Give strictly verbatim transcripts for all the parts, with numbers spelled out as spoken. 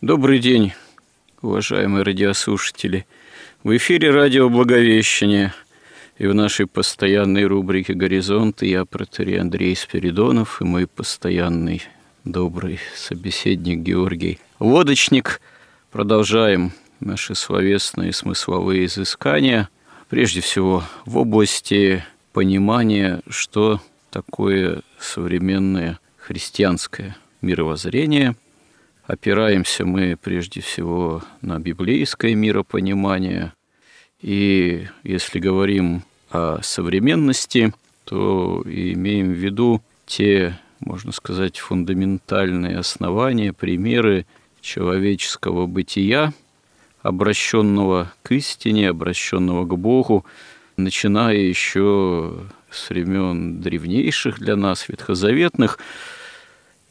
Добрый день, уважаемые радиослушатели. В эфире радио «Благовещение» и в нашей постоянной рубрике «Горизонты» я, протоиерей Андрей Спиридонов, и мой постоянный добрый собеседник Георгий Лодочник. Продолжаем наши словесные и смысловые изыскания, прежде всего в области понимания, что такое современное христианское мировоззрение. Опираемся мы прежде всего на библейское миропонимание. И если говорим о современности, то имеем в виду те, можно сказать, фундаментальные основания, примеры человеческого бытия, обращенного к истине, обращенного к Богу, начиная еще с времен древнейших для нас ветхозаветных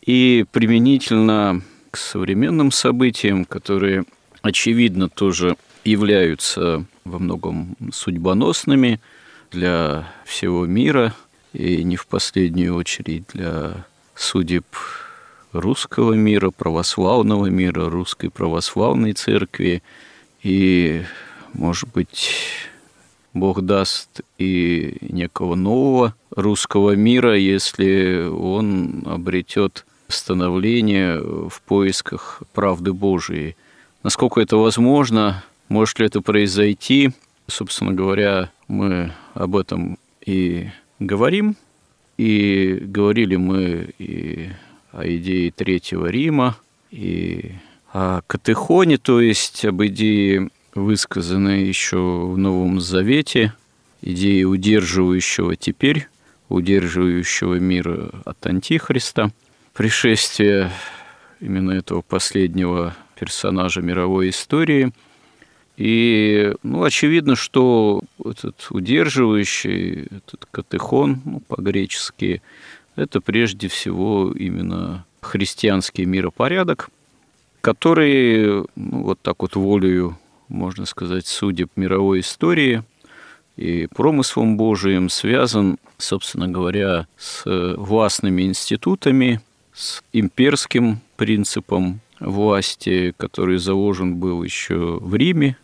и применительно к современным событиям, которые, очевидно, тоже являются во многом судьбоносными для всего мира и не в последнюю очередь для судеб русского мира, православного мира, русской православной церкви. И, может быть, Бог даст и некого нового русского мира, если он обретет становление в поисках правды Божией. Насколько это возможно, может ли это произойти? Собственно говоря, мы об этом и говорим. И говорили мы и о идее Третьего Рима, и о Катехоне, то есть об идее, высказанной еще в Новом Завете, идее удерживающего теперь, удерживающего мир от Антихриста. Пришествие именно этого последнего персонажа мировой истории. И, ну, очевидно, что этот удерживающий, этот катехон, ну, по-гречески, это прежде всего именно христианский миропорядок, который, ну, вот так вот волею, можно сказать, судеб мировой истории и промыслом Божиим связан, собственно говоря, с властными институтами, с имперским принципом власти, который заложен был еще в Риме,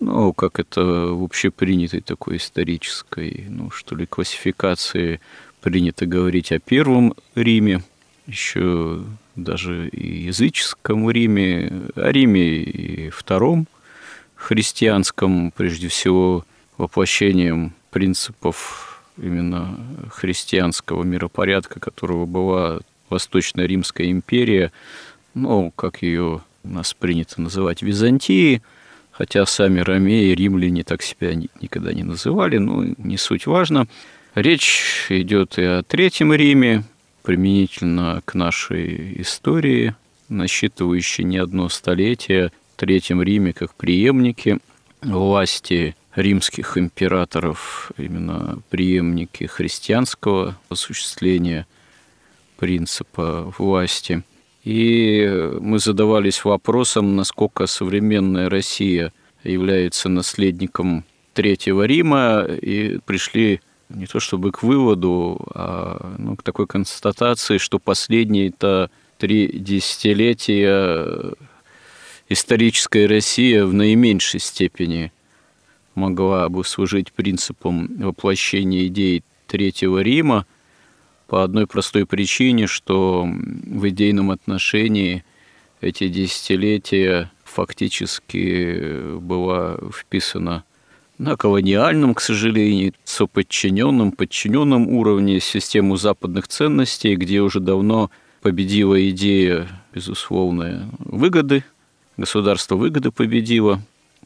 ну, как это в общепринятой такой исторической, ну, что ли, классификации принято говорить о Первом Риме, еще даже и языческом Риме, о Риме и Втором христианском, прежде всего, воплощением принципов именно христианского миропорядка, которого была Восточно-Римская империя, ну, как ее у нас принято называть, Византии, хотя сами ромеи, римляне так себя никогда не называли, но не суть важно. Речь идет и о Третьем Риме, применительно к нашей истории, насчитывающей не одно столетие, в Третьем Риме как преемники власти римских императоров, именно преемники христианского осуществления принципа власти. И мы задавались вопросом, насколько современная Россия является наследником Третьего Рима, и пришли не то чтобы к выводу, а, ну, к такой констатации, что последние-то три десятилетия историческая Россия в наименьшей степени могла бы служить принципом воплощения идей Третьего Рима, по одной простой причине, что в идейном отношении эти десятилетия фактически была вписана на колониальном, к сожалению, соподчиненном, подчиненном уровне систему западных ценностей, где уже давно победила идея безусловной выгоды, Государство выгоды победило,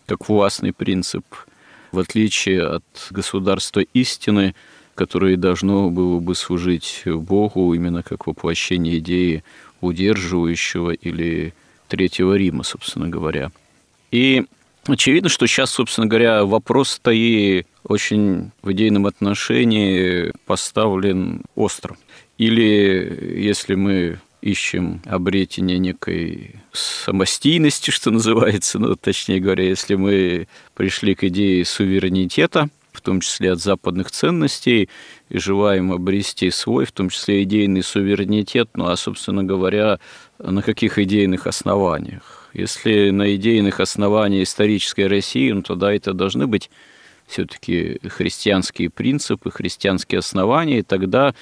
как властный принцип, в отличие от государства истины, которое должно было бы служить Богу именно как воплощение идеи удерживающего или Третьего Рима, собственно говоря. И очевидно, что сейчас, собственно говоря, вопрос-то и очень в идейном отношении поставлен остро. Или если мы ищем обретение некой самостийности, что называется, ну, точнее говоря, если мы пришли к идее суверенитета, в том числе от западных ценностей, и желаем обрести свой, в том числе идейный суверенитет, ну, а, собственно говоря, на каких идейных основаниях? Если на идейных основаниях исторической России, ну, тогда это должны быть все-таки христианские принципы, христианские основания, и тогда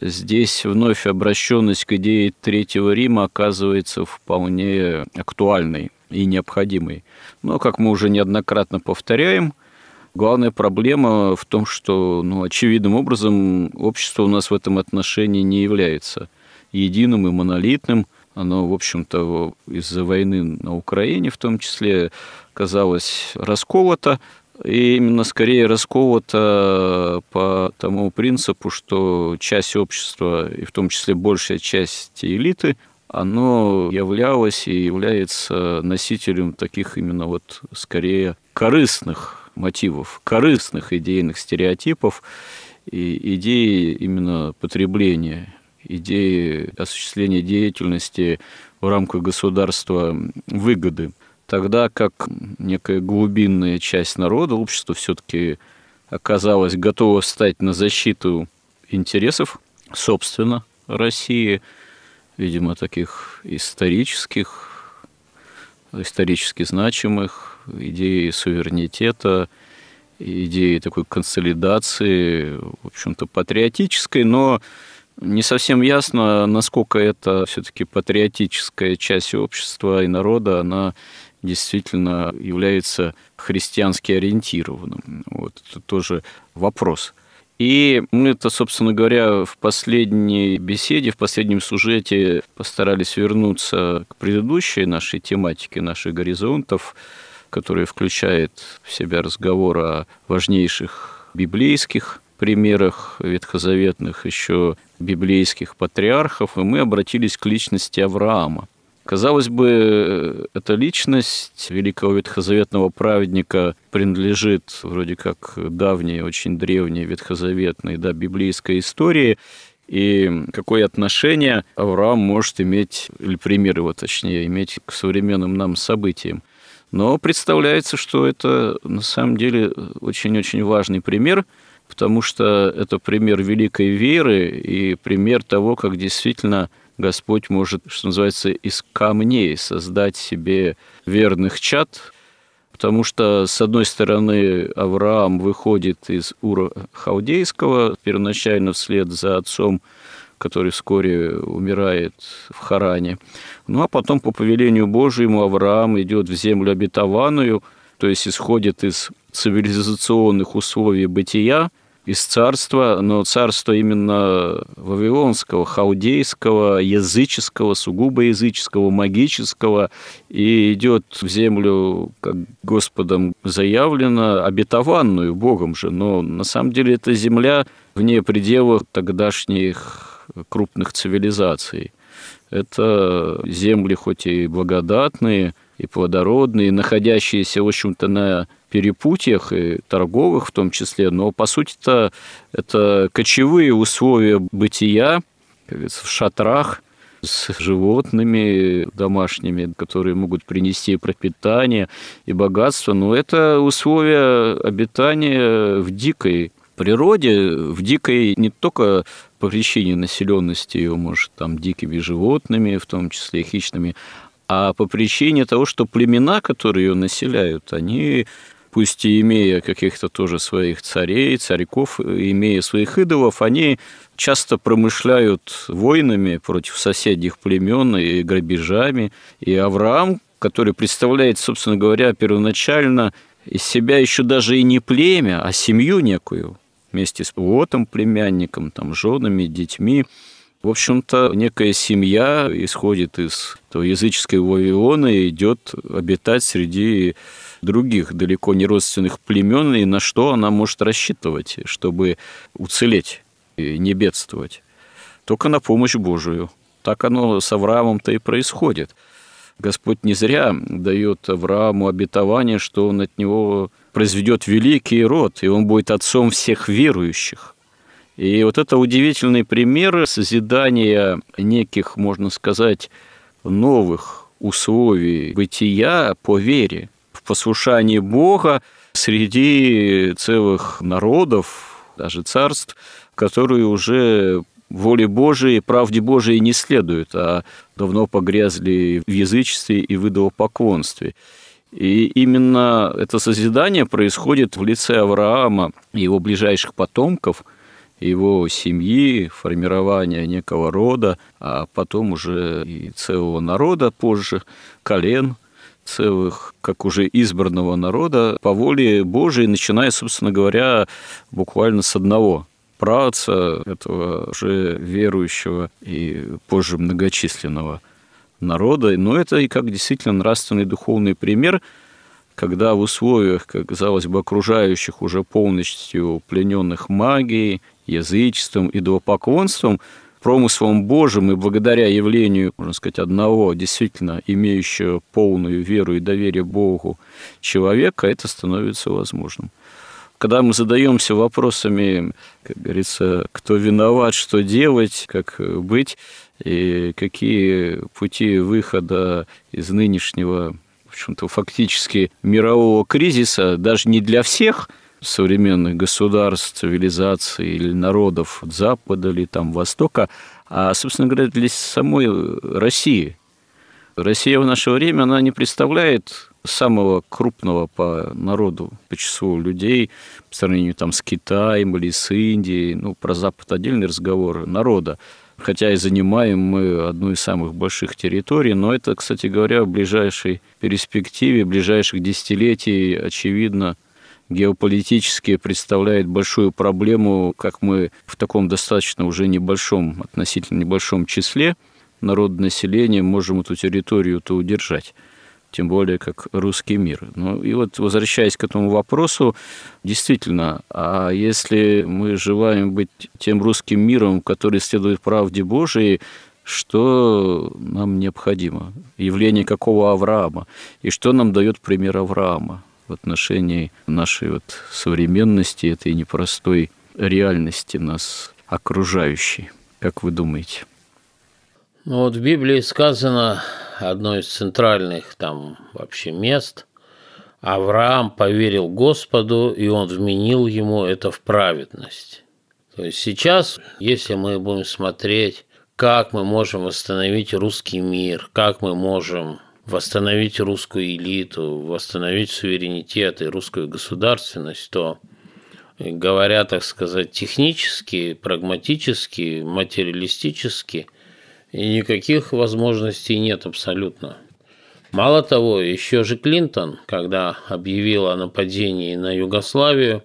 здесь вновь обращенность к идее Третьего Рима оказывается вполне актуальной и необходимой. Но, как мы уже неоднократно повторяем, главная проблема в том, что, ну, очевидным образом общество у нас в этом отношении не является единым и монолитным. Оно, в общем-то, из-за войны на Украине в том числе оказалось расколото. И именно скорее расколото по тому принципу, что часть общества, и в том числе большая часть элиты, оно являлось и является носителем таких именно вот скорее корыстных мотивов, корыстных идейных стереотипов и идеи именно потребления, идеи осуществления деятельности в рамках государства выгоды. Тогда как некая глубинная часть народа, общество все-таки оказалось готово встать на защиту интересов, собственно, России, видимо, таких исторических, исторически значимых, идеи суверенитета, идеи такой консолидации, в общем-то, патриотической, но не совсем ясно, насколько это все-таки патриотическая часть общества и народа, она действительно является христиански ориентированным. Вот это тоже вопрос. И мы это, собственно говоря, в последней беседе, в последнем сюжете постарались вернуться к предыдущей нашей тематике, наших горизонтов, которая включает в себя разговор о важнейших библейских примерах ветхозаветных еще библейских патриархов, и мы обратились к личности Авраама. Казалось бы, эта личность великого ветхозаветного праведника принадлежит вроде как давней, очень древней ветхозаветной, да, библейской истории, и какое отношение Авраам может иметь, или пример его, точнее, иметь к современным нам событиям. Но представляется, что это на самом деле очень-очень важный пример, потому что это пример великой веры и пример того, как действительно Господь может, что называется, из камней создать себе верных чад, потому что, с одной стороны, Авраам выходит из Ура Халдейского, первоначально вслед за отцом, который вскоре умирает в Харане. Ну а потом, по повелению Божьему, Авраам идет в землю обетованную, то есть исходит из цивилизационных условий бытия, из царства, но царства именно вавилонского, халдейского, языческого, сугубо языческого, магического, и идет в землю, как Господом заявлено, обетованную Богом же. Но на самом деле это земля вне пределов тогдашних крупных цивилизаций. Это земли хоть и благодатные, и плодородные, находящиеся, в общем-то, на перепутьях и торговых в том числе, но, по сути-то, это кочевые условия бытия, как говорится, в шатрах с животными домашними, которые могут принести пропитание и богатство, но это условия обитания в дикой природе, в дикой не только по причине населенности ее, может, там, дикими животными, в том числе и хищными, а по причине того, что племена, которые ее населяют, они, пусть и имея каких-то тоже своих царей, царьков, имея своих идолов, они часто промышляют войнами против соседних племен и грабежами. И Авраам, который представляет, собственно говоря, первоначально из себя еще даже и не племя, а семью некую, вместе с Лотом, племянником, там, женами, детьми, в общем-то, некая семья исходит из то языческая Вавилона идет обитать среди других далеко не родственных племен, и на что она может рассчитывать, чтобы уцелеть и не бедствовать? Только на помощь Божию. Так оно с Авраамом-то и происходит. Господь не зря дает Аврааму обетование, что он от него произведет великий род, и он будет отцом всех верующих. И вот это удивительный пример созидания неких, можно сказать, новых условий бытия по вере, в послушании Бога среди целых народов, даже царств, которые уже воле Божией, правде Божией не следуют, а давно погрязли в язычестве и в идолопоклонстве. И именно это созидание происходит в лице Авраама и его ближайших потомков, его семьи, формирования некого рода, а потом уже и целого народа позже, колен целых, как уже избранного народа, по воле Божией, начиная, собственно говоря, буквально с одного праотца, этого уже верующего и позже многочисленного народа. Но это и как действительно нравственный духовный пример, когда в условиях, как казалось бы, окружающих уже полностью плененных магией, язычеством, идолопоклонством, промыслом Божьим и благодаря явлению, можно сказать, одного действительно имеющего полную веру и доверие Богу человека, это становится возможным. Когда мы задаемся вопросами, как говорится, кто виноват, что делать, как быть, и какие пути выхода из нынешнего, в общем-то, фактически мирового кризиса, даже не для всех современных государств, цивилизаций или народов Запада или там Востока, а, собственно говоря, для самой России. Россия в наше время, она не представляет самого крупного по народу, по числу людей, по сравнению там, с Китаем или с Индией, ну, про Запад отдельный разговор, народа. Хотя и занимаем мы одну из самых больших территорий, но это, кстати говоря, в ближайшей перспективе, в ближайших десятилетий, очевидно, геополитически представляет большую проблему, как мы в таком достаточно уже небольшом, относительно небольшом числе народонаселения можем эту территорию-то удержать, тем более как русский мир. Ну и вот, возвращаясь к этому вопросу, действительно, а если мы желаем быть тем русским миром, который следует правде Божией, что нам необходимо? Явление какого Авраама? И что нам дает пример Авраама в отношении нашей вот современности, этой непростой реальности нас окружающей? Как вы думаете? Ну вот в Библии сказано, одно из центральных там вообще мест, Авраам поверил Господу, и он вменил ему это в праведность. То есть сейчас, если мы будем смотреть, как мы можем восстановить русский мир, как мы можем восстановить русскую элиту, восстановить суверенитет и русскую государственность, то, говоря, так сказать, технически, прагматически, материалистически, и никаких возможностей нет абсолютно. Мало того, еще же Клинтон, когда объявил о нападении на Югославию,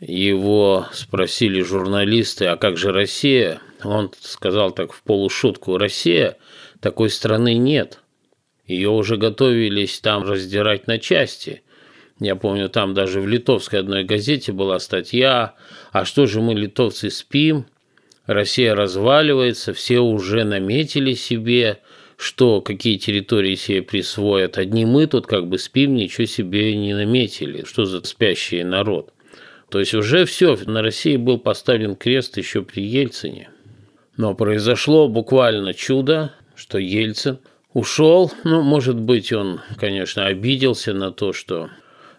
его спросили журналисты, а как же Россия? Он сказал так в полушутку, Россия, такой страны нет. Ее уже готовились там раздирать на части. Я помню, там даже в литовской одной газете была статья, а что же мы, литовцы, спим? Россия разваливается, все уже наметили себе, что какие территории себе присвоят. Одни мы тут как бы спим, ничего себе не наметили. Что за спящий народ? То есть уже все, на России был поставлен крест еще при Ельцине. Но произошло буквально чудо, что Ельцин ушел. Ну, может быть, он, конечно, обиделся на то, что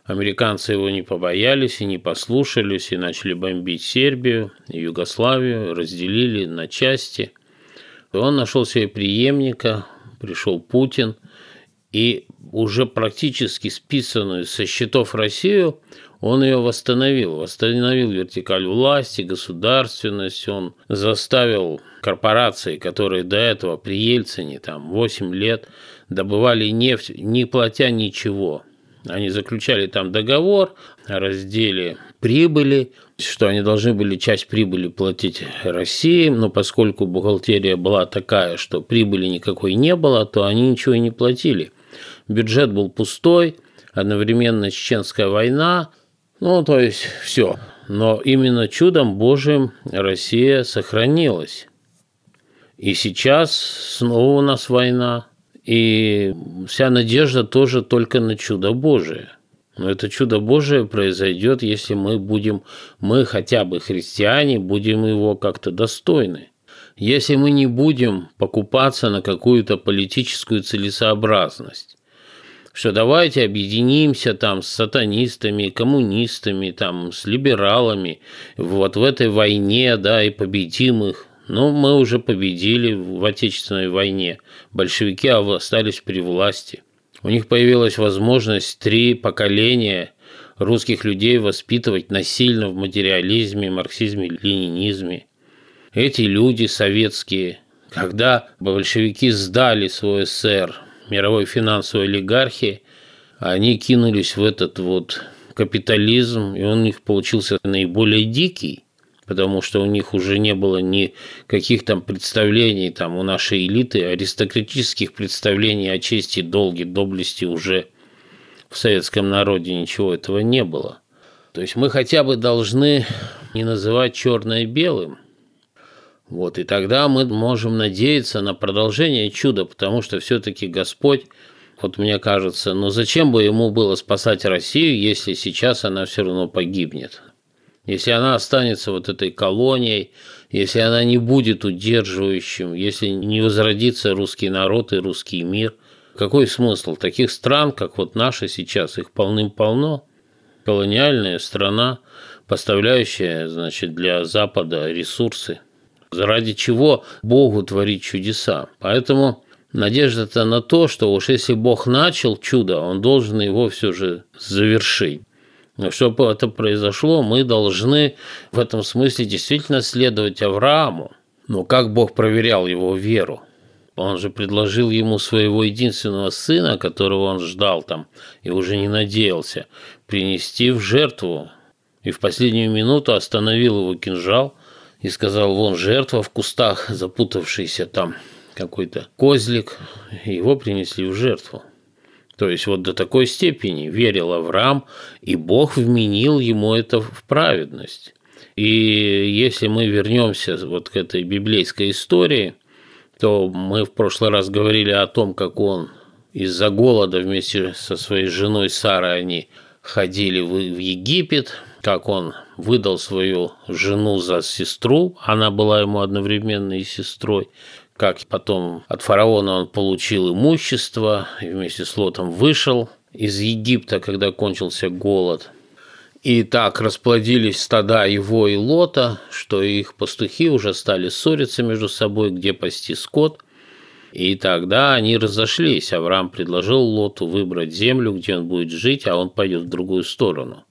американцы его не побоялись и не послушались, и начали бомбить Сербию, Югославию, разделили на части. И он нашел себе преемника, пришел Путин, и уже практически списанную со счетов Россию он ее восстановил. Восстановил вертикаль власти, государственность. Он заставил корпорации, которые до этого при Ельцине там, восемь лет добывали нефть, не платя ничего. Они заключали там договор о разделе прибыли что они должны были часть прибыли платить России, но поскольку бухгалтерия была такая, что прибыли никакой не было, то они ничего и не платили. Бюджет был пустой, одновременно Чеченская война, ну, то есть все. Но именно чудом Божьим Россия сохранилась. И сейчас снова у нас война, и вся надежда тоже только на чудо Божие. Но это чудо Божие произойдет, если мы будем, мы хотя бы христиане, будем его как-то достойны. Если мы не будем покупаться на какую-то политическую целесообразность, что давайте объединимся там с сатанистами, коммунистами, там, с либералами вот в этой войне, да, и победим их. Ну, мы уже победили в Отечественной войне. Большевики остались при власти. У них появилась возможность три поколения русских людей воспитывать насильно в материализме, марксизме, ленинизме. Эти люди советские, когда большевики сдали свой СССР мировой финансовой олигархии, они кинулись в этот вот капитализм, и он у них получился наиболее дикий, потому что у них уже не было никаких там представлений, там, у нашей элиты, аристократических представлений о чести, долге, доблести уже в советском народе ничего этого не было. То есть мы хотя бы должны не называть черное белым. Вот, и тогда мы можем надеяться на продолжение чуда, потому что все-таки Господь, вот мне кажется, ну зачем бы ему было спасать Россию, если сейчас она все равно погибнет? Если она останется вот этой колонией, если она не будет удерживающим, если не возродится русский народ и русский мир, какой смысл? Таких стран, как вот наши сейчас, их полным-полно. Колониальная страна, поставляющая, значит, для Запада ресурсы. Ради чего Богу творить чудеса? Поэтому надежда-то на то, что уж если Бог начал чудо, он должен его все же завершить. Но чтобы это произошло, мы должны в этом смысле действительно следовать Аврааму. Но как Бог проверял его веру? Он же предложил ему своего единственного сына, которого он ждал там и уже не надеялся, принести в жертву. И в последнюю минуту остановил его кинжал и сказал: вон жертва в кустах, запутавшийся там какой-то козлик, его принесли в жертву. То есть вот до такой степени верил Авраам, и Бог вменил ему это в праведность. И если мы вернемся вот к этой библейской истории, то мы в прошлый раз говорили о том, как он из-за голода вместе со своей женой Сарой они ходили в Египет, как он выдал свою жену за сестру, она была ему одновременно и сестрой, как потом от фараона он получил имущество, и вместе с Лотом вышел из Египта, когда кончился голод. И так расплодились стада его и Лота, что их пастухи уже стали ссориться между собой, где пасти скот. И тогда они разошлись. Авраам предложил Лоту выбрать землю, где он будет жить, а он пойдет в другую сторону.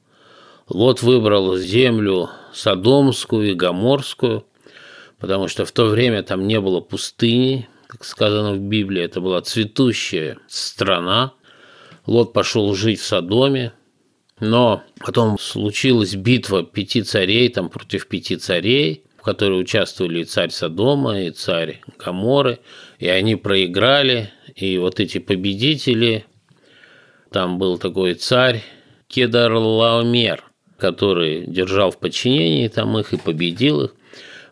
Лот выбрал землю Содомскую и Гоморскую, потому что в то время там не было пустыни, как сказано в Библии, это была цветущая страна. Лот пошел жить в Содоме, но потом случилась битва пяти царей там, против пяти царей, в которой участвовали и царь Содома, и царь Гоморры, и они проиграли, и вот эти победители, там был такой царь Кедарлаомер, который держал в подчинении там их и победил их.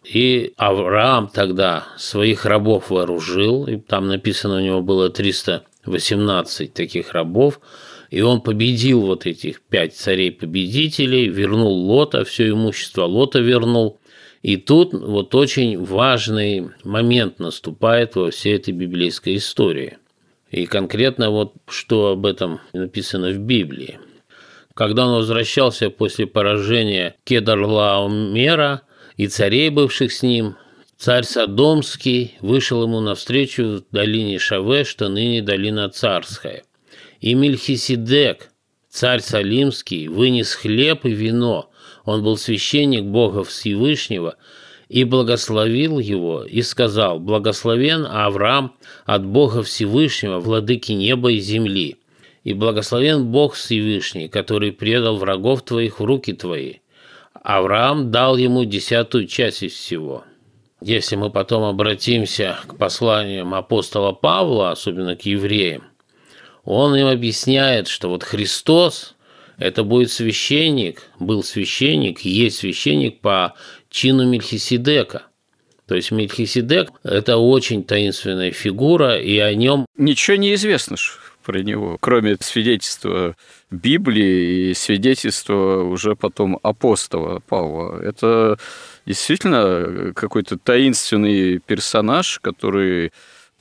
И Авраам тогда своих рабов вооружил, и там написано, у него было триста восемнадцать таких рабов, и он победил вот этих пять царей-победителей, вернул Лота, все имущество Лота вернул. И тут вот очень важный момент наступает во всей этой библейской истории. И конкретно вот что об этом написано в Библии. Когда он возвращался после поражения Кедарлаомера и царей, бывших с ним, царь Содомский вышел ему навстречу в долине Шаве, что ныне долина Царская. И Мелхиседек, царь Салимский, вынес хлеб и вино, он был священник Бога Всевышнего, и благословил его, и сказал: «Благословен Авраам от Бога Всевышнего, владыки неба и земли, и благословен Бог Всевышний, который предал врагов твоих в руки твои. Авраам дал ему десятую часть из всего. Если мы потом обратимся к посланиям апостола Павла, особенно к евреям, он им объясняет, что вот Христос – это будет священник, был священник, есть священник по чину Мелхиседека. То есть Мелхиседек – это очень таинственная фигура, и о нем ничего не известно ж про него, кроме свидетельства Библии и свидетельства уже потом апостола Павла. Это действительно какой-то таинственный персонаж, который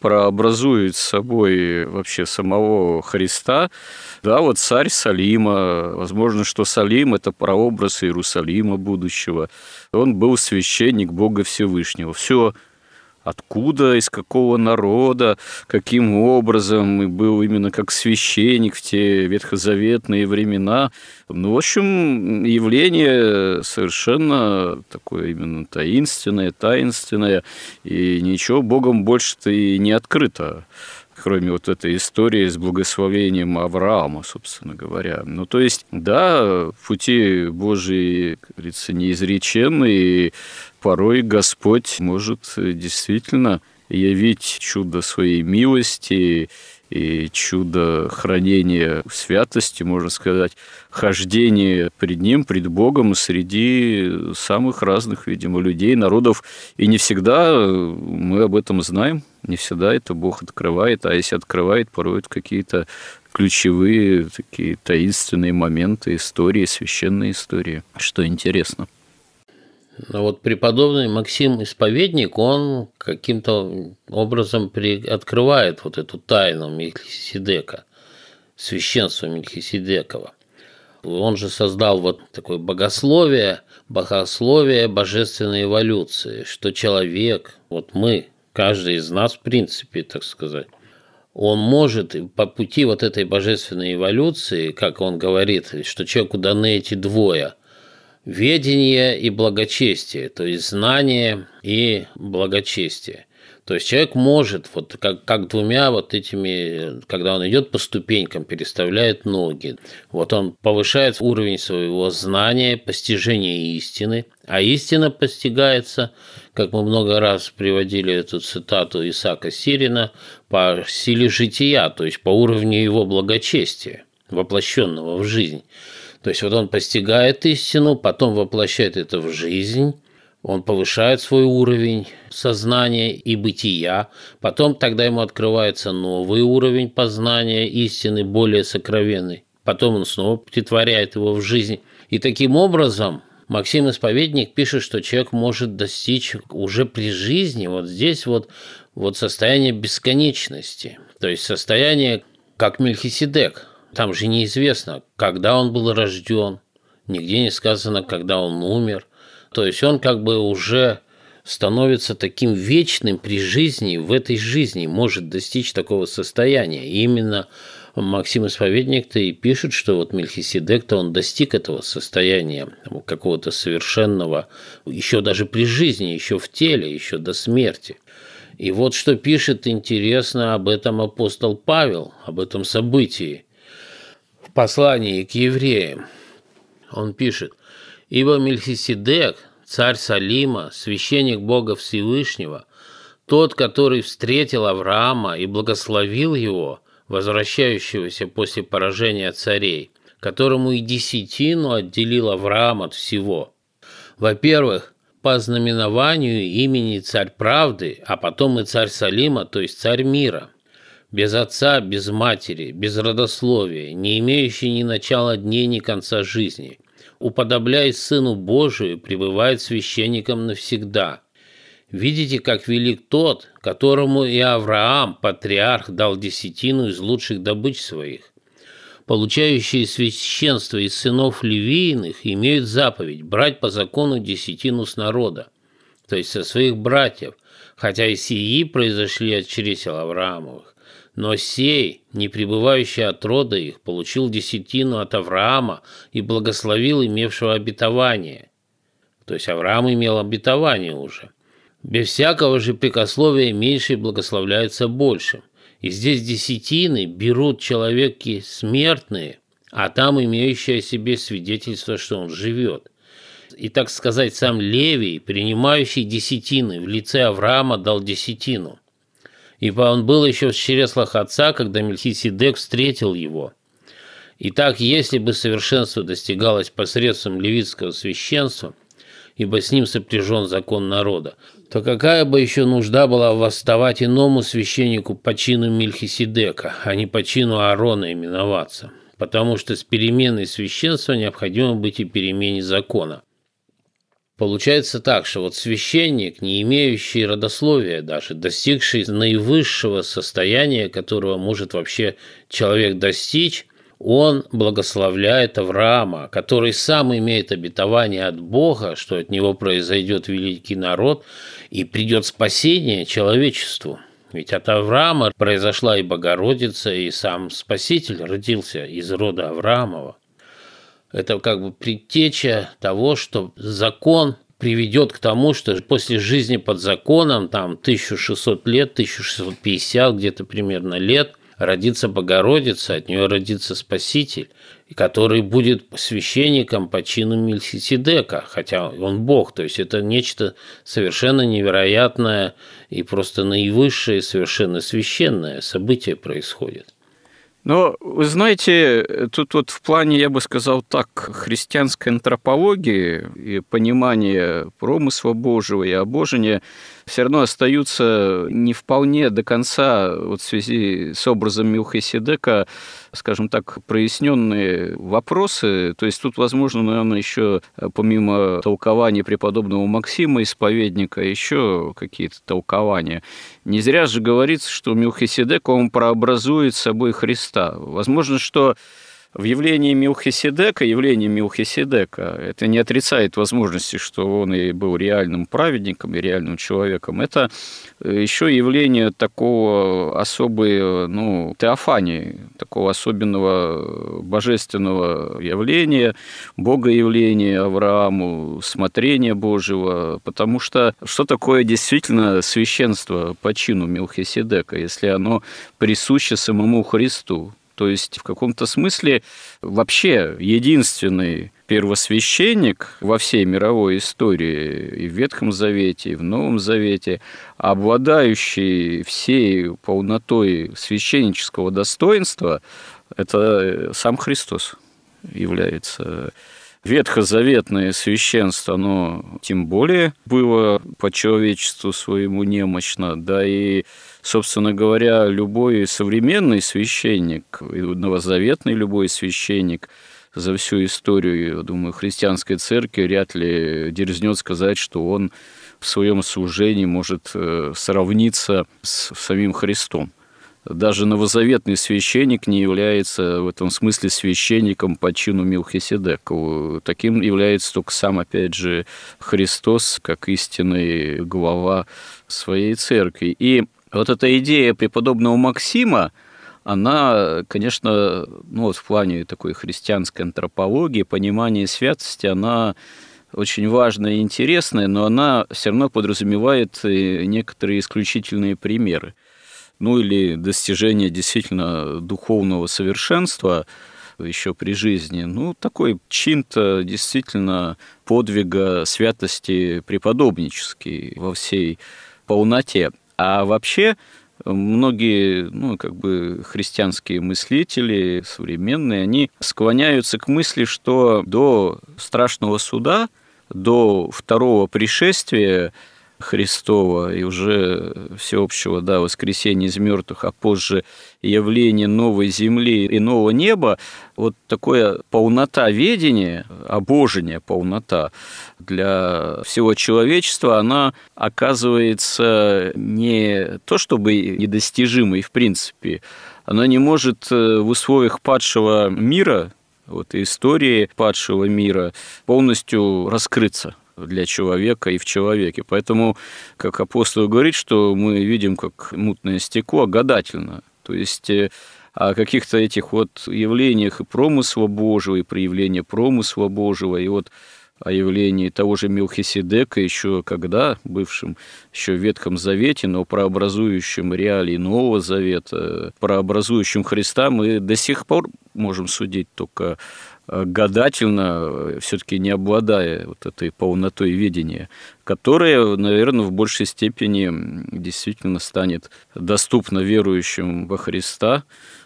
прообразует собой вообще самого Христа. Да, вот царь Салима. Возможно, что Салим – это прообраз Иерусалима будущего. Он был священник Бога Всевышнего. Все, откуда, из какого народа, каким образом, и был именно как священник в те ветхозаветные времена. Ну, в общем, явление совершенно такое именно таинственное, таинственное, и ничего Богом больше-то и не открыто, кроме вот этой истории с благословением Авраама, собственно говоря. Ну, то есть, да, пути Божии, как говорится, неизреченны, и порой Господь может действительно явить чудо своей милости и чудо хранения святости, можно сказать, хождение пред Ним, пред Богом среди самых разных, видимо, людей, народов. И не всегда мы об этом знаем, не всегда это Бог открывает, а если открывает, порой это какие-то ключевые, такие таинственные моменты истории, священные истории, что интересно. Но вот преподобный Максим Исповедник, он каким-то образом открывает вот эту тайну Мелхиседека, священство Мелхиседекова. Он же создал вот такое богословие, богословие божественной эволюции, что человек, вот мы, каждый из нас, в принципе, так сказать, он может по пути вот этой божественной эволюции, как он говорит, что человеку даны эти двое – ведение и благочестие, то есть знание и благочестие. То есть человек может, вот как, как двумя вот этими, когда он идет по ступенькам, переставляет ноги, вот он повышает уровень своего знания, постижения истины, а истина постигается, как мы много раз приводили эту цитату Исаака Сирина, по силе жития, то есть по уровню его благочестия, воплощенного в жизнь. То есть вот он постигает истину, потом воплощает это в жизнь, он повышает свой уровень сознания и бытия, потом тогда ему открывается новый уровень познания истины, более сокровенный, потом он снова претворяет его в жизнь. И таким образом Максим Исповедник пишет, что человек может достичь уже при жизни вот здесь вот, вот состояние бесконечности, то есть состояние как Мелхиседек. Там же неизвестно, когда он был рожден, нигде не сказано, когда он умер. То есть он как бы уже становится таким вечным при жизни, в этой жизни может достичь такого состояния. И именно Максим Исповедник-то и пишет, что вот Мелхиседек-то он достиг этого состояния какого-то совершенного, еще даже при жизни, еще в теле, еще до смерти. И вот что пишет интересно об этом апостол Павел, об этом событии. Послании к евреям. Он пишет: «Ибо Мелхиседек, царь Салима, священник Бога Всевышнего, тот, который встретил Авраама и благословил его, возвращающегося после поражения царей, которому и десятину отделил Авраам от всего. Во-первых, по знаменованию имени царь правды, а потом и царь Салима, то есть царь мира». Без отца, без матери, без родословия, не имеющий ни начала дней, ни конца жизни, уподобляясь Сыну Божию, пребывает священником навсегда. Видите, как велик тот, которому и Авраам, патриарх, дал десятину из лучших добыч своих. Получающие священство из сынов левииных имеют заповедь брать по закону десятину с народа, то есть со своих братьев, хотя и сии произошли от чресел Авраамовых. Но сей, не пребывающий от рода их, получил десятину от Авраама и благословил имевшего обетование. То есть Авраам имел обетование уже. Без всякого же прикословия меньший благословляется большим. И здесь десятины берут человеки смертные, а там имеющие о себе свидетельство, что он живет. И, так сказать, сам Левий, принимающий десятины, в лице Авраама дал десятину. Ибо он был еще в чреслах отца, когда Мелхиседек встретил его. Итак, если бы совершенство достигалось посредством левитского священства, ибо с ним сопряжен закон народа, то какая бы еще нужда была восставать иному священнику по чину Мелхиседека, а не по чину Аарона именоваться? Потому что с переменой священства необходимо быть и перемене закона. Получается так, что вот священник, не имеющий родословия даже, достигший наивысшего состояния, которого может вообще человек достичь, он благословляет Авраама, который сам имеет обетование от Бога, что от него произойдет великий народ и придет спасение человечеству. Ведь от Авраама произошла и Богородица, и сам Спаситель родился из рода Авраамова. Это как бы предтеча того, что закон приведет к тому, что после жизни под законом, там тысяча шестьсот лет, тысяча шестьсот пятьдесят где-то примерно лет, родится Богородица, от нее родится Спаситель, который будет священником по чину Мелхиседека, хотя он Бог, то есть это нечто совершенно невероятное и просто наивысшее, совершенно священное событие происходит. Но, вы знаете, тут вот в плане, я бы сказал так, христианской антропологии и понимания промысла Божьего и обожения все равно остаются не вполне до конца вот в связи с образом Мелхиседека, скажем так, проясненные вопросы. То есть тут, возможно, наверное, еще помимо толкования преподобного Максима Исповедника, еще какие-то толкования. Не зря же говорится, что Мелхиседек, он прообразует собой Христа. Возможно, что в явлении Мелхиседека, явление Мелхиседека, это не отрицает возможности, что он и был реальным праведником, и реальным человеком. Это еще явление такого особой, ну, теофании, такого особенного божественного явления, богоявления Аврааму, смотрения Божьего. Потому что что такое действительно священство по чину Мелхиседека, если оно присуще самому Христу? То есть в каком-то смысле вообще единственный первосвященник во всей мировой истории и в Ветхом Завете, и в Новом Завете, обладающий всей полнотой священнического достоинства, это сам Христос является. Ветхозаветное священство, оно тем более было по человечеству своему немощно, да и, собственно говоря, любой современный священник, новозаветный любой священник за всю историю, я думаю, христианской церкви вряд ли дерзнет сказать, что он в своем служении может сравниться с самим Христом. Даже новозаветный священник не является в этом смысле священником по чину Мелхиседеку. Таким является только сам, опять же, Христос, как истинный глава своей церкви. И вот эта идея преподобного Максима, она, конечно, ну, вот в плане такой христианской антропологии, понимания святости, она очень важная и интересная, но она все равно подразумевает некоторые исключительные примеры. Ну или достижение действительно духовного совершенства еще при жизни, ну такой чин-то действительно подвига святости преподобнический во всей полноте. А вообще многие, ну как бы христианские мыслители современные, они склоняются к мысли, что до страшного суда, до второго пришествия Христова и уже всеобщего, да, воскресения из мертвых, а позже явление новой земли и нового неба, вот такое полнота ведения, обожение, полнота для всего человечества, она оказывается не то чтобы недостижимой в принципе, она не может в условиях падшего мира, вот истории падшего мира, полностью раскрыться для человека и в человеке. Поэтому, как апостол говорит, что мы видим, как мутное стекло, гадательно. То есть о каких-то этих вот явлениях и промысла Божьего, и проявления промысла Божьего, и вот о явлении того же Мелхиседека еще когда, бывшим еще в Ветхом Завете, но прообразующим реалии Нового Завета, прообразующим Христа, мы до сих пор можем судить только гадательно, все-таки не обладая вот этой полнотой видения, которая, наверное, в большей степени действительно станет доступна верующим во Христа,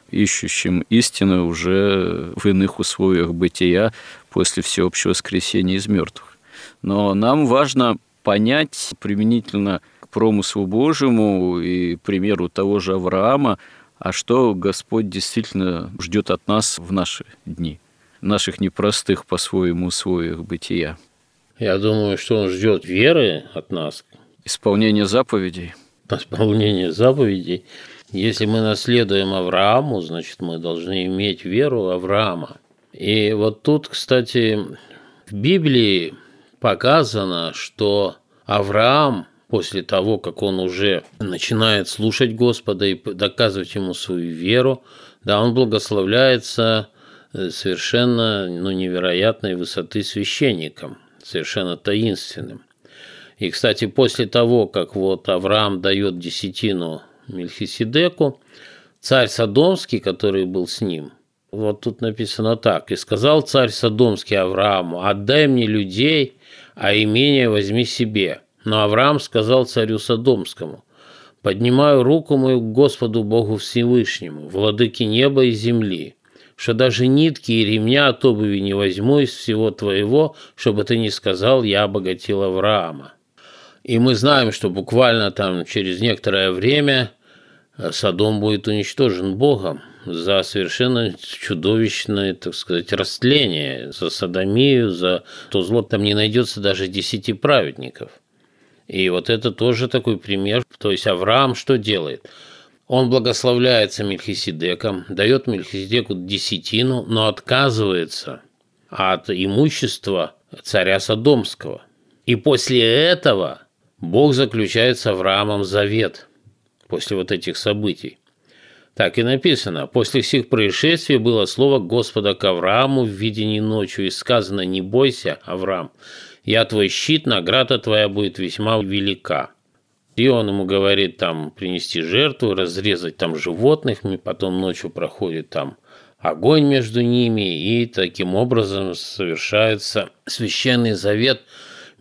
ищущим истину уже в иных условиях бытия после всеобщего воскресения из мертвых. Но нам важно понять применительно к промыслу Божьему и примеру того же Авраама, а что Господь действительно ждет от нас в наши дни, наших непростых по-своему условиях бытия. Я думаю, что Он ждет веры от нас. Исполнение заповедей. Исполнение заповедей. Если мы наследуем Аврааму, значит, мы должны иметь веру Авраама. И вот тут, кстати, в Библии показано, что Авраам, после того, как он уже начинает слушать Господа и доказывать ему свою веру, да, он благословляется совершенно ну, невероятной высоты священником, совершенно таинственным. И, кстати, после того, как вот Авраам дает десятину Мелхиседеку, царь Содомский, который был с ним, вот тут написано так: «И сказал царь Содомский Аврааму: отдай мне людей, а имение возьми себе. Но Авраам сказал царю Содомскому: поднимаю руку мою к Господу Богу Всевышнему, владыке неба и земли, что даже нитки и ремня от обуви не возьму из всего твоего, чтобы ты не сказал, я обогатил Авраама». И мы знаем, что буквально там через некоторое время Содом будет уничтожен Богом за совершенно чудовищное, так сказать, растление, за содомию, за то зло. Там не найдется даже десяти праведников. И вот это тоже такой пример. То есть Авраам что делает? Он благословляется Мелхиседеком, дает Мелхиседеку десятину, но отказывается от имущества царя Содомского. И после этого Бог заключает с Авраамом завет, после вот этих событий. Так и написано: «После сих происшествий было слово Господа к Аврааму в видении ночью, и сказано: не бойся, Авраам, я твой щит, награда твоя будет весьма велика». И он ему говорит там принести жертву, разрезать там животных, и потом ночью проходит там огонь между ними, и таким образом совершается священный завет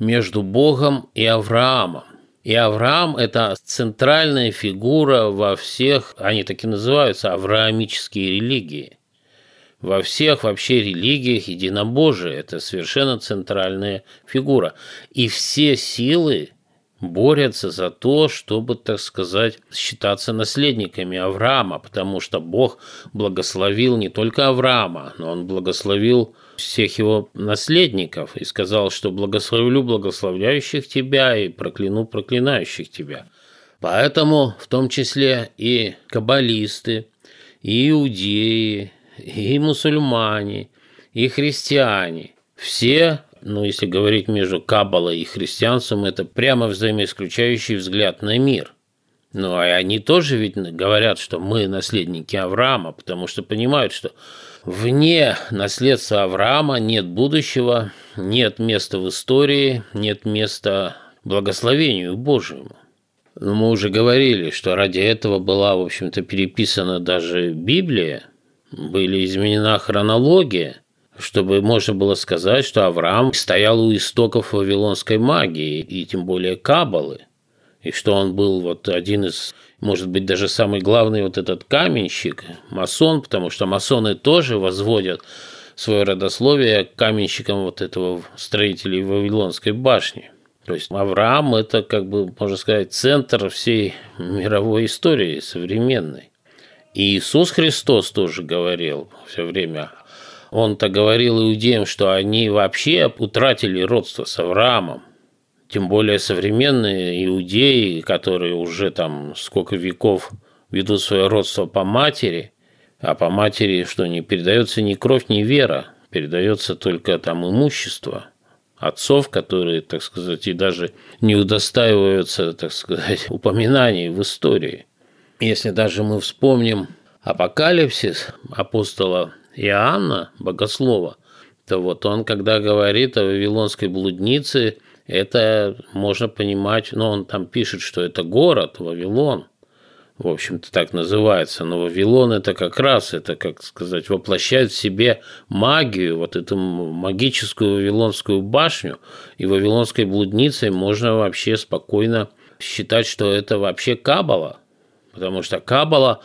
между Богом и Авраамом. И Авраам – это центральная фигура во всех, они так и называются, авраамические религии. Во всех вообще религиях единобожие – это совершенно центральная фигура. И все силы борются за то, чтобы, так сказать, считаться наследниками Авраама, потому что Бог благословил не только Авраама, но Он благословил всех его наследников и сказал, что благословлю благословляющих тебя и прокляну проклинающих тебя. Поэтому в том числе и каббалисты, и иудеи, и мусульмане, и христиане, все, ну если говорить между каббалой и христианством, это прямо взаимоисключающий взгляд на мир. Ну а они тоже ведь говорят, что мы наследники Авраама, потому что понимают, что вне наследства Авраама нет будущего, нет места в истории, нет места благословению Божьему. Но мы уже говорили, что ради этого была, в общем-то, переписана даже Библия, была изменена хронология, чтобы можно было сказать, что Авраам стоял у истоков вавилонской магии и тем более каббалы, и что он был вот один из, может быть, даже самый главный вот этот каменщик, масон, потому что масоны тоже возводят свое родословие к каменщикам вот этого строителей Вавилонской башни. То есть Авраам – это, как бы, можно сказать, центр всей мировой истории современной. И Иисус Христос тоже говорил все время. Он-то говорил иудеям, что они вообще утратили родство с Авраамом. Тем более современные иудеи, которые уже там сколько веков ведут свое родство по матери, а по матери что не передается ни кровь, ни вера, передается только там имущество отцов, которые, так сказать, и даже не удостаиваются, так сказать, упоминаний в истории. Если даже мы вспомним апокалипсис апостола Иоанна Богослова, то вот он, когда говорит о вавилонской блуднице, это можно понимать, но ну, он там пишет, что это город Вавилон, в общем-то так называется, но Вавилон это как раз, это, как сказать, воплощает в себе магию, вот эту магическую вавилонскую башню, и вавилонской блудницей можно вообще спокойно считать, что это вообще Каббала, потому что Каббала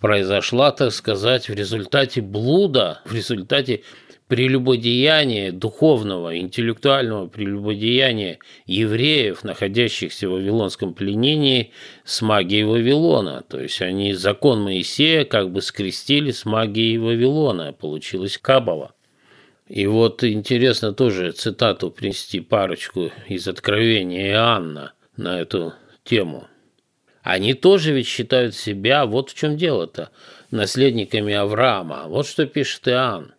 произошла, так сказать, в результате блуда, в результате прелюбодеяние духовного, интеллектуального прелюбодеяния евреев, находящихся в вавилонском пленении, с магией Вавилона. То есть они закон Моисея как бы скрестили с магией Вавилона, получилась Каббала. И вот интересно тоже цитату принести, парочку из Откровения Иоанна на эту тему. Они тоже ведь считают себя, вот в чем дело-то, наследниками Авраама. Вот что пишет Иоанн.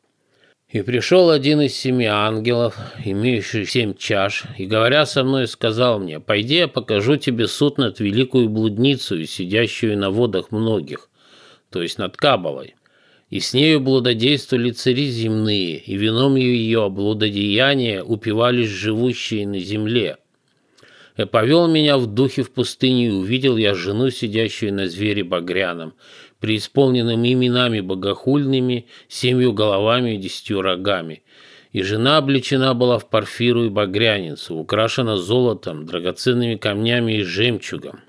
«И пришел один из семи ангелов, имеющих семь чаш, и, говоря со мной, сказал мне: пойди, я покажу тебе суд над великую блудницей, сидящую на водах многих, то есть над Каббалой. И с нею блудодействовали цари земные, и вином ее блудодеяния упивались живущие на земле. И повел меня в духе в пустыне, и увидел я жену, сидящую на звере багряном, преисполненным именами богохульными, семью головами и десятью рогами. И жена облечена была в порфиру и багряницу, украшена золотом, драгоценными камнями и жемчугом.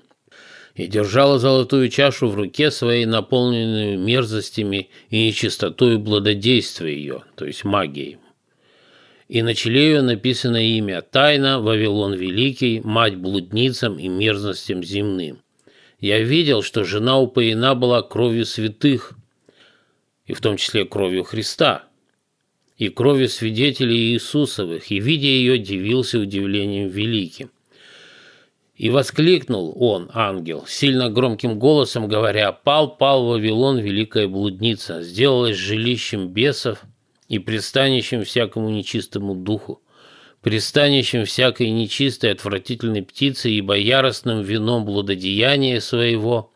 И держала золотую чашу в руке своей, наполненную мерзостями и нечистотою блудодействия ее, то есть магией. И на челе ее написано имя: Тайна, Вавилон Великий, мать блудницам и мерзностям земным. Я видел, что жена упоена была кровью святых, и в том числе кровью Христа, и кровью свидетелей Иисусовых, и, видя ее, дивился удивлением великим. И воскликнул он, ангел, сильно громким голосом, говоря: пал, пал Вавилон, великая блудница, сделалась жилищем бесов и пристанищем всякому нечистому духу, пристанищем всякой нечистой отвратительной птицы, ибо яростным вином блудодеяния своего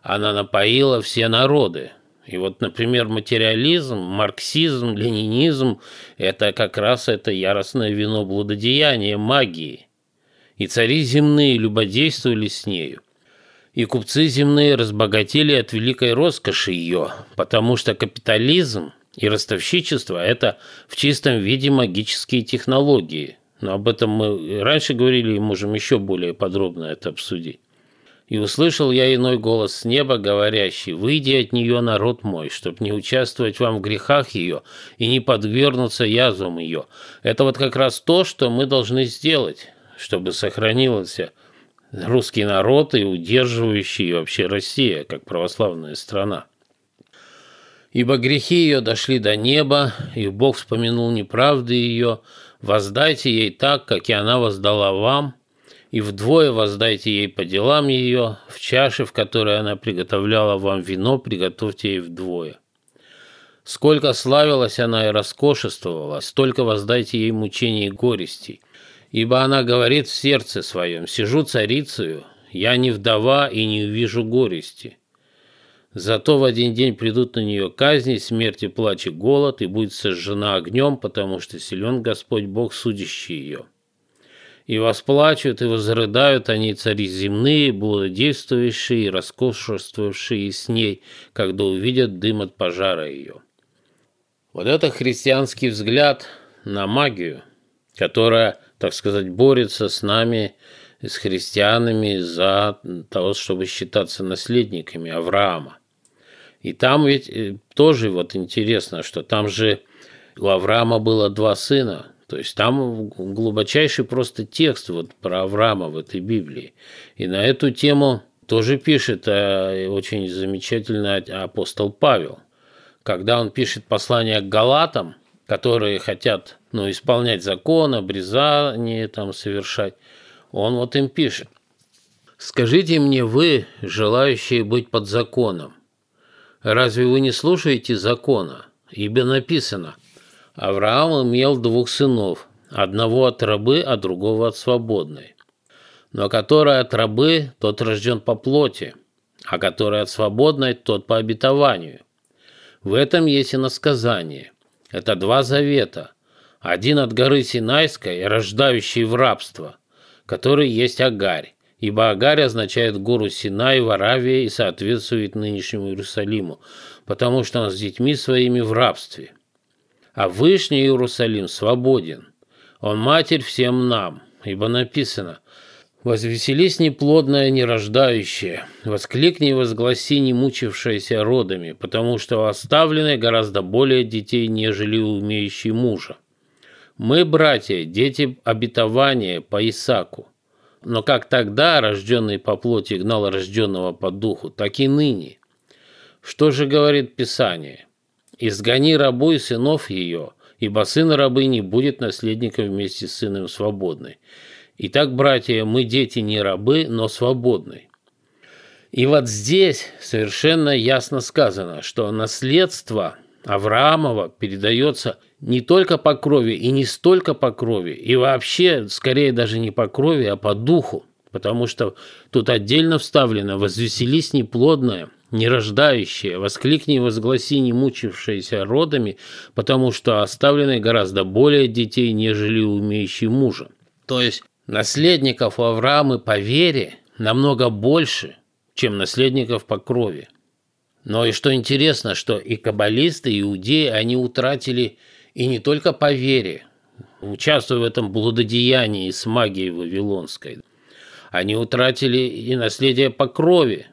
она напоила все народы». И вот, например, материализм, марксизм, ленинизм – это как раз это яростное вино блудодеяния, магии. «И цари земные любодействовали с нею, и купцы земные разбогатели от великой роскоши ее, потому что капитализм и ростовщичество – это в чистом виде магические технологии. Но об этом мы раньше говорили и можем еще более подробно это обсудить. И услышал я иной голос с неба, говорящий: выйди от нее, народ мой, чтоб не участвовать вам в грехах ее и не подвергнуться язвам ее». Это вот как раз то, что мы должны сделать, чтобы сохранился русский народ и удерживающий вообще Россия, как православная страна. «Ибо грехи ее дошли до неба, и Бог вспомянул неправды ее. Воздайте ей так, как и она воздала вам, и вдвое воздайте ей по делам ее. В чаше, в которой она приготовляла вам вино, приготовьте ей вдвое. Сколько славилась она и роскошествовала, столько воздайте ей мучений и горестей. Ибо она говорит в сердце своем: сижу царицею, я не вдова и не увижу горести. Зато в один день придут на нее казни, смерти, плач и голод, и будет сожжена огнем, потому что силен Господь Бог, судящий ее. И восплачут, и возрыдают они, цари земные, блудодействующие и роскошествовавшие с ней, когда увидят дым от пожара ее». Вот это христианский взгляд на магию, которая, так сказать, борется с нами, с христианами, за того, чтобы считаться наследниками Авраама. И там ведь тоже вот интересно, что там же у Авраама было два сына. То есть там глубочайший просто текст вот про Авраама в этой Библии. И на эту тему тоже пишет очень замечательно апостол Павел. Когда он пишет послание к Галатам, которые хотят ну, исполнять закон, обрезание там совершать, он вот им пишет: «Скажите мне вы, желающие быть под законом, разве вы не слушаете закона? Ибо написано: Авраам имел двух сынов, одного от рабы, а другого от свободной. Но который от рабы, тот рожден по плоти, а который от свободной, тот по обетованию. В этом есть и насказание. Это два завета. Один от горы Синайской, рождающий в рабство, который есть Агарь, ибо Агарь означает гору Синай в Аравии и соответствует нынешнему Иерусалиму, потому что он с детьми своими в рабстве. А Вышний Иерусалим свободен, он матерь всем нам, ибо написано: «Возвеселись неплодное, нерождающее, воскликни и возгласи не мучившееся родами, потому что оставлены гораздо более детей, нежели умеющие мужа. Мы, братья, дети обетования по Исааку. Но как тогда рожденный по плоти гнал рожденного по духу, так и ныне. Что же говорит Писание? Изгони рабу и сынов ее, ибо сын рабы не будет наследником вместе с сыном свободной. Итак, братья, мы дети не рабы, но свободны». И вот здесь совершенно ясно сказано, что наследство Авраамова передается не только по крови и не столько по крови, и вообще, скорее даже не по крови, а по духу, потому что тут отдельно вставлено: «Возвеселись неплодное, нерождающее, воскликни и возгласи не мучившееся родами, потому что оставлены гораздо более детей, нежели умеющие мужа». То есть наследников у Авраама по вере намного больше, чем наследников по крови. Но и что интересно, что и каббалисты, и иудеи, они утратили и не только по вере, участвуя в этом блудодеянии с магией вавилонской, они утратили и наследие по крови.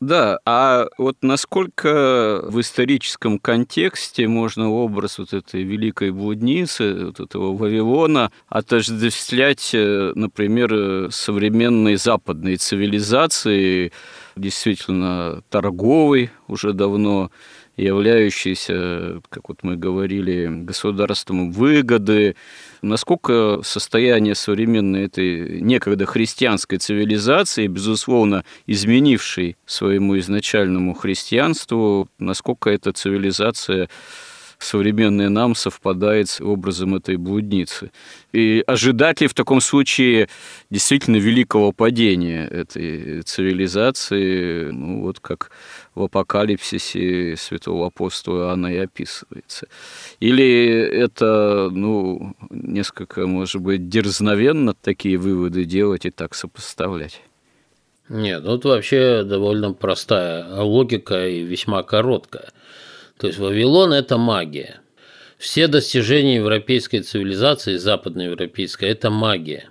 Да, а вот насколько в историческом контексте можно образ вот этой великой блудницы, вот этого Вавилона, отождествлять, например, современной западной цивилизации, действительно торговой уже давно, являющейся, как вот мы говорили, государством выгоды. Насколько состояние современной этой некогда христианской цивилизации, безусловно, изменившей своему изначальному христианству, насколько эта цивилизация современная нам совпадает с образом этой блудницы? И ожидать ли в таком случае действительно великого падения этой цивилизации, ну вот как в апокалипсисе святого апостола Иоанна и описывается? Или это, ну, несколько, может быть, дерзновенно такие выводы делать и так сопоставлять? Нет, ну, это вообще довольно простая логика и весьма короткая. То есть Вавилон – это магия. Все достижения европейской цивилизации, западноевропейской – это магия.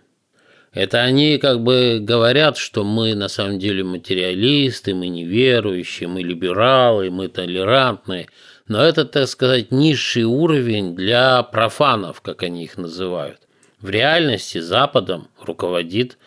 Это они как бы говорят, что мы на самом деле материалисты, мы неверующие, мы либералы, мы толерантные. Но это, так сказать, низший уровень для профанов, как они их называют. В реальности Западом руководит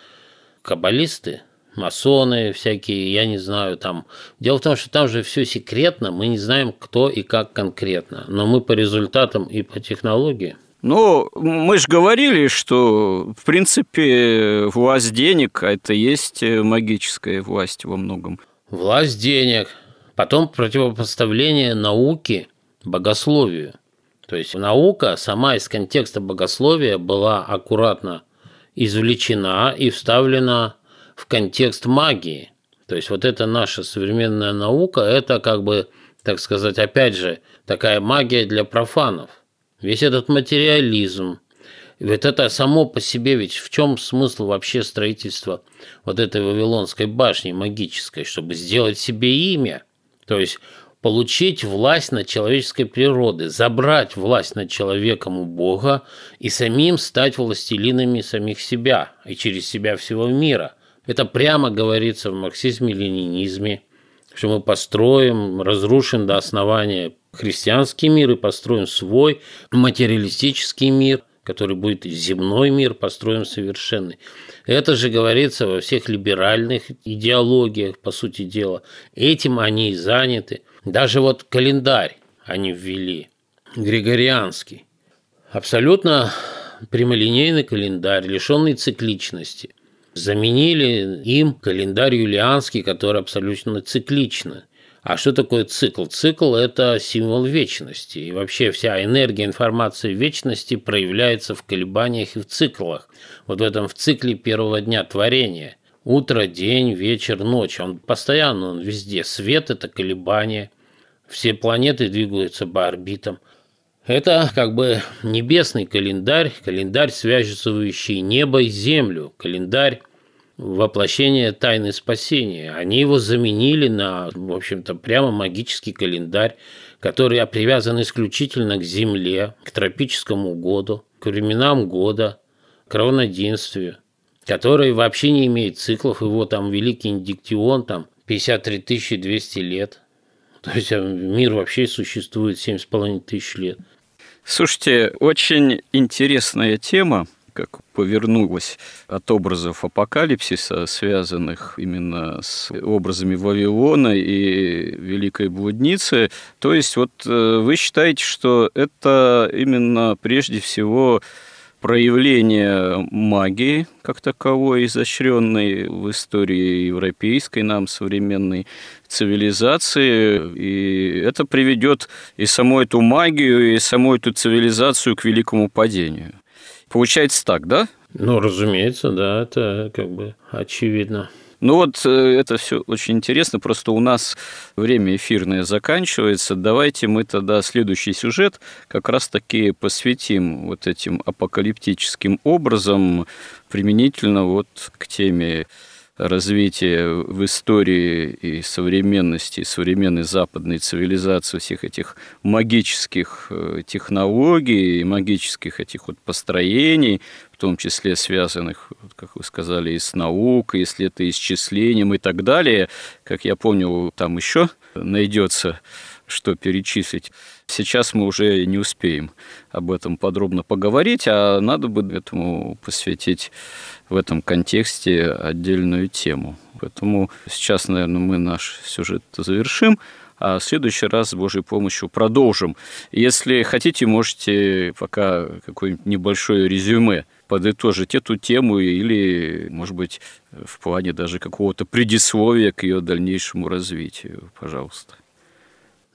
каббалисты, масоны всякие, я не знаю, там. Дело в том, что там же все секретно, мы не знаем, кто и как конкретно, но мы по результатам и по технологии. Ну, мы же говорили, что, в принципе, власть денег – это есть магическая власть во многом. Власть денег. Потом противопоставление науки богословию. То есть наука сама из контекста богословия была аккуратно извлечена и вставлена в контекст магии. То есть вот эта наша современная наука – это как бы, так сказать, опять же, такая магия для профанов. Весь этот материализм, вот это само по себе, ведь в чем смысл вообще строительства вот этой Вавилонской башни магической, чтобы сделать себе имя, то есть получить власть над человеческой природой, забрать власть над человеком у Бога и самим стать властелинами самих себя и через себя всего мира. Это прямо говорится в марксизме-ленинизме, что мы построим, разрушим до основания христианский мир и построим свой материалистический мир, который будет земной мир, построим совершенный. Это же говорится во всех либеральных идеологиях, по сути дела. Этим они и заняты. Даже вот календарь они ввели, григорианский. Абсолютно прямолинейный календарь, лишенный цикличности. Заменили им календарь юлианский, который абсолютно цикличный. А что такое цикл? Цикл – это символ вечности. И вообще вся энергия, информация вечности проявляется в колебаниях и в циклах. Вот в этом в цикле первого дня творения. Утро, день, вечер, ночь. Он постоянно, он везде. Свет – это колебание. Все планеты двигаются по орбитам. Это как бы небесный календарь, календарь, связывающий небо и землю, календарь воплощения тайны спасения. Они его заменили на, в общем-то, прямо магический календарь, который привязан исключительно к земле, к тропическому году, к временам года, к равноденствию, который вообще не имеет циклов. Его там великий Индиктион, там пятьдесят три тысячи двести лет. То есть мир вообще существует семь с половиной тысяч лет. Слушайте, очень интересная тема, как повернулась от образов апокалипсиса, связанных именно с образами Вавилона и Великой Блудницы. То есть вот вы считаете, что это именно прежде всего проявление магии как таковой, изощренной в истории европейской нам современной цивилизации, и это приведет и саму эту магию, и саму эту цивилизацию к великому падению. Получается так, да? Ну, разумеется, да, это как бы очевидно. Ну вот, это все очень интересно, просто у нас время эфирное заканчивается. Давайте мы тогда следующий сюжет как раз-таки посвятим вот этим апокалиптическим образом, применительно вот к теме развития в истории и современности, и современной западной цивилизации всех этих магических технологий и магических этих вот построений, в том числе связанных, как вы сказали, и с наукой, и с летоисчислением и так далее. Как я понял, там еще найдется что перечислить. Сейчас мы уже не успеем об этом подробно поговорить, а надо бы этому посвятить в этом контексте отдельную тему. Поэтому сейчас, наверное, мы наш сюжет завершим, а в следующий раз с Божьей помощью продолжим. Если хотите, можете пока какое-нибудь небольшое резюме подытожить эту тему или, может быть, в плане даже какого-то предисловия к ее дальнейшему развитию. Пожалуйста.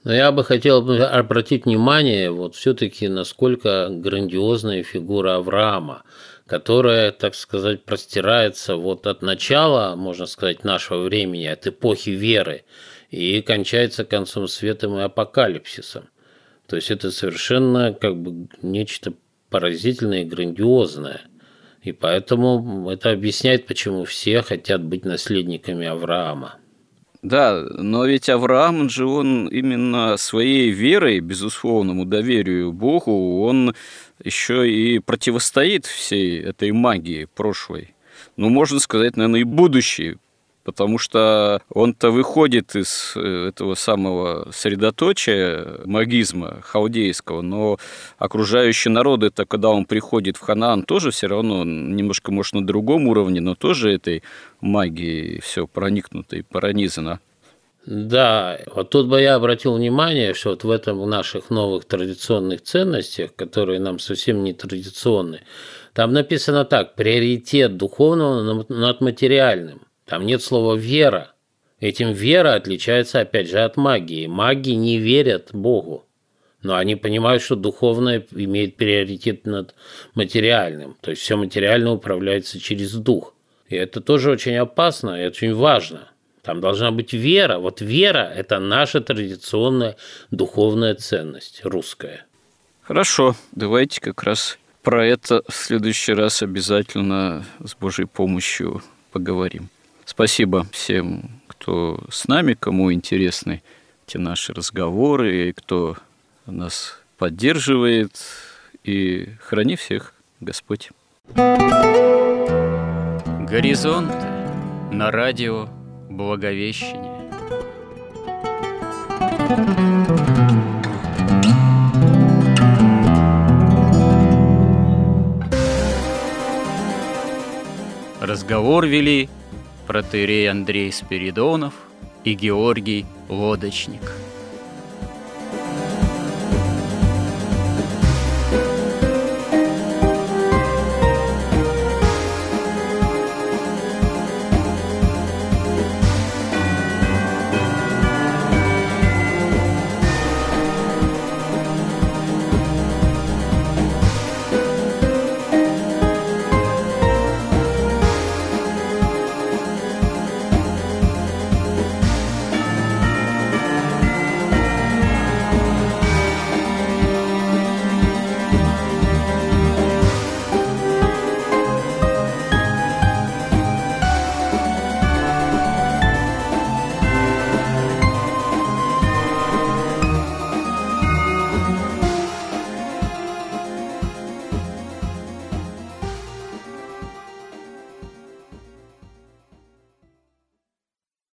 Но я бы хотел обратить внимание вот все-таки, насколько грандиозная фигура Авраама, которая, так сказать, простирается вот от начала, можно сказать, нашего времени, от эпохи веры, и кончается концом светом и апокалипсисом. То есть это совершенно как бы нечто поразительное и грандиозное. И поэтому это объясняет, почему все хотят быть наследниками Авраама. Да, но ведь Авраам, он же он именно своей верой, безусловному доверию Богу, он еще и противостоит всей этой магии прошлой. Ну, можно сказать, наверное, и будущей, потому что он-то выходит из этого самого средоточия магизма халдейского, но окружающие народы-то, когда он приходит в Ханаан, тоже все равно немножко, может, на другом уровне, но тоже этой магией все проникнуто и пронизано. Да, вот тут бы я обратил внимание, что вот в этом в наших новых традиционных ценностях, которые нам совсем не традиционны, там написано так: приоритет духовного над материальным. Там нет слова «вера». Этим вера отличается, опять же, от магии. Маги не верят Богу, но они понимают, что духовное имеет приоритет над материальным. То есть все материальное управляется через дух. И это тоже очень опасно и очень важно. Там должна быть вера. Вот вера – это наша традиционная духовная ценность русская. Хорошо, давайте как раз про это в следующий раз обязательно с Божьей помощью поговорим. Спасибо всем, кто с нами, кому интересны эти наши разговоры, и кто нас поддерживает. И храни всех Господь. Горизонт на радио Благовещение. Разговор вели протоиерей Андрей Спиридонов и Георгий Лодочник.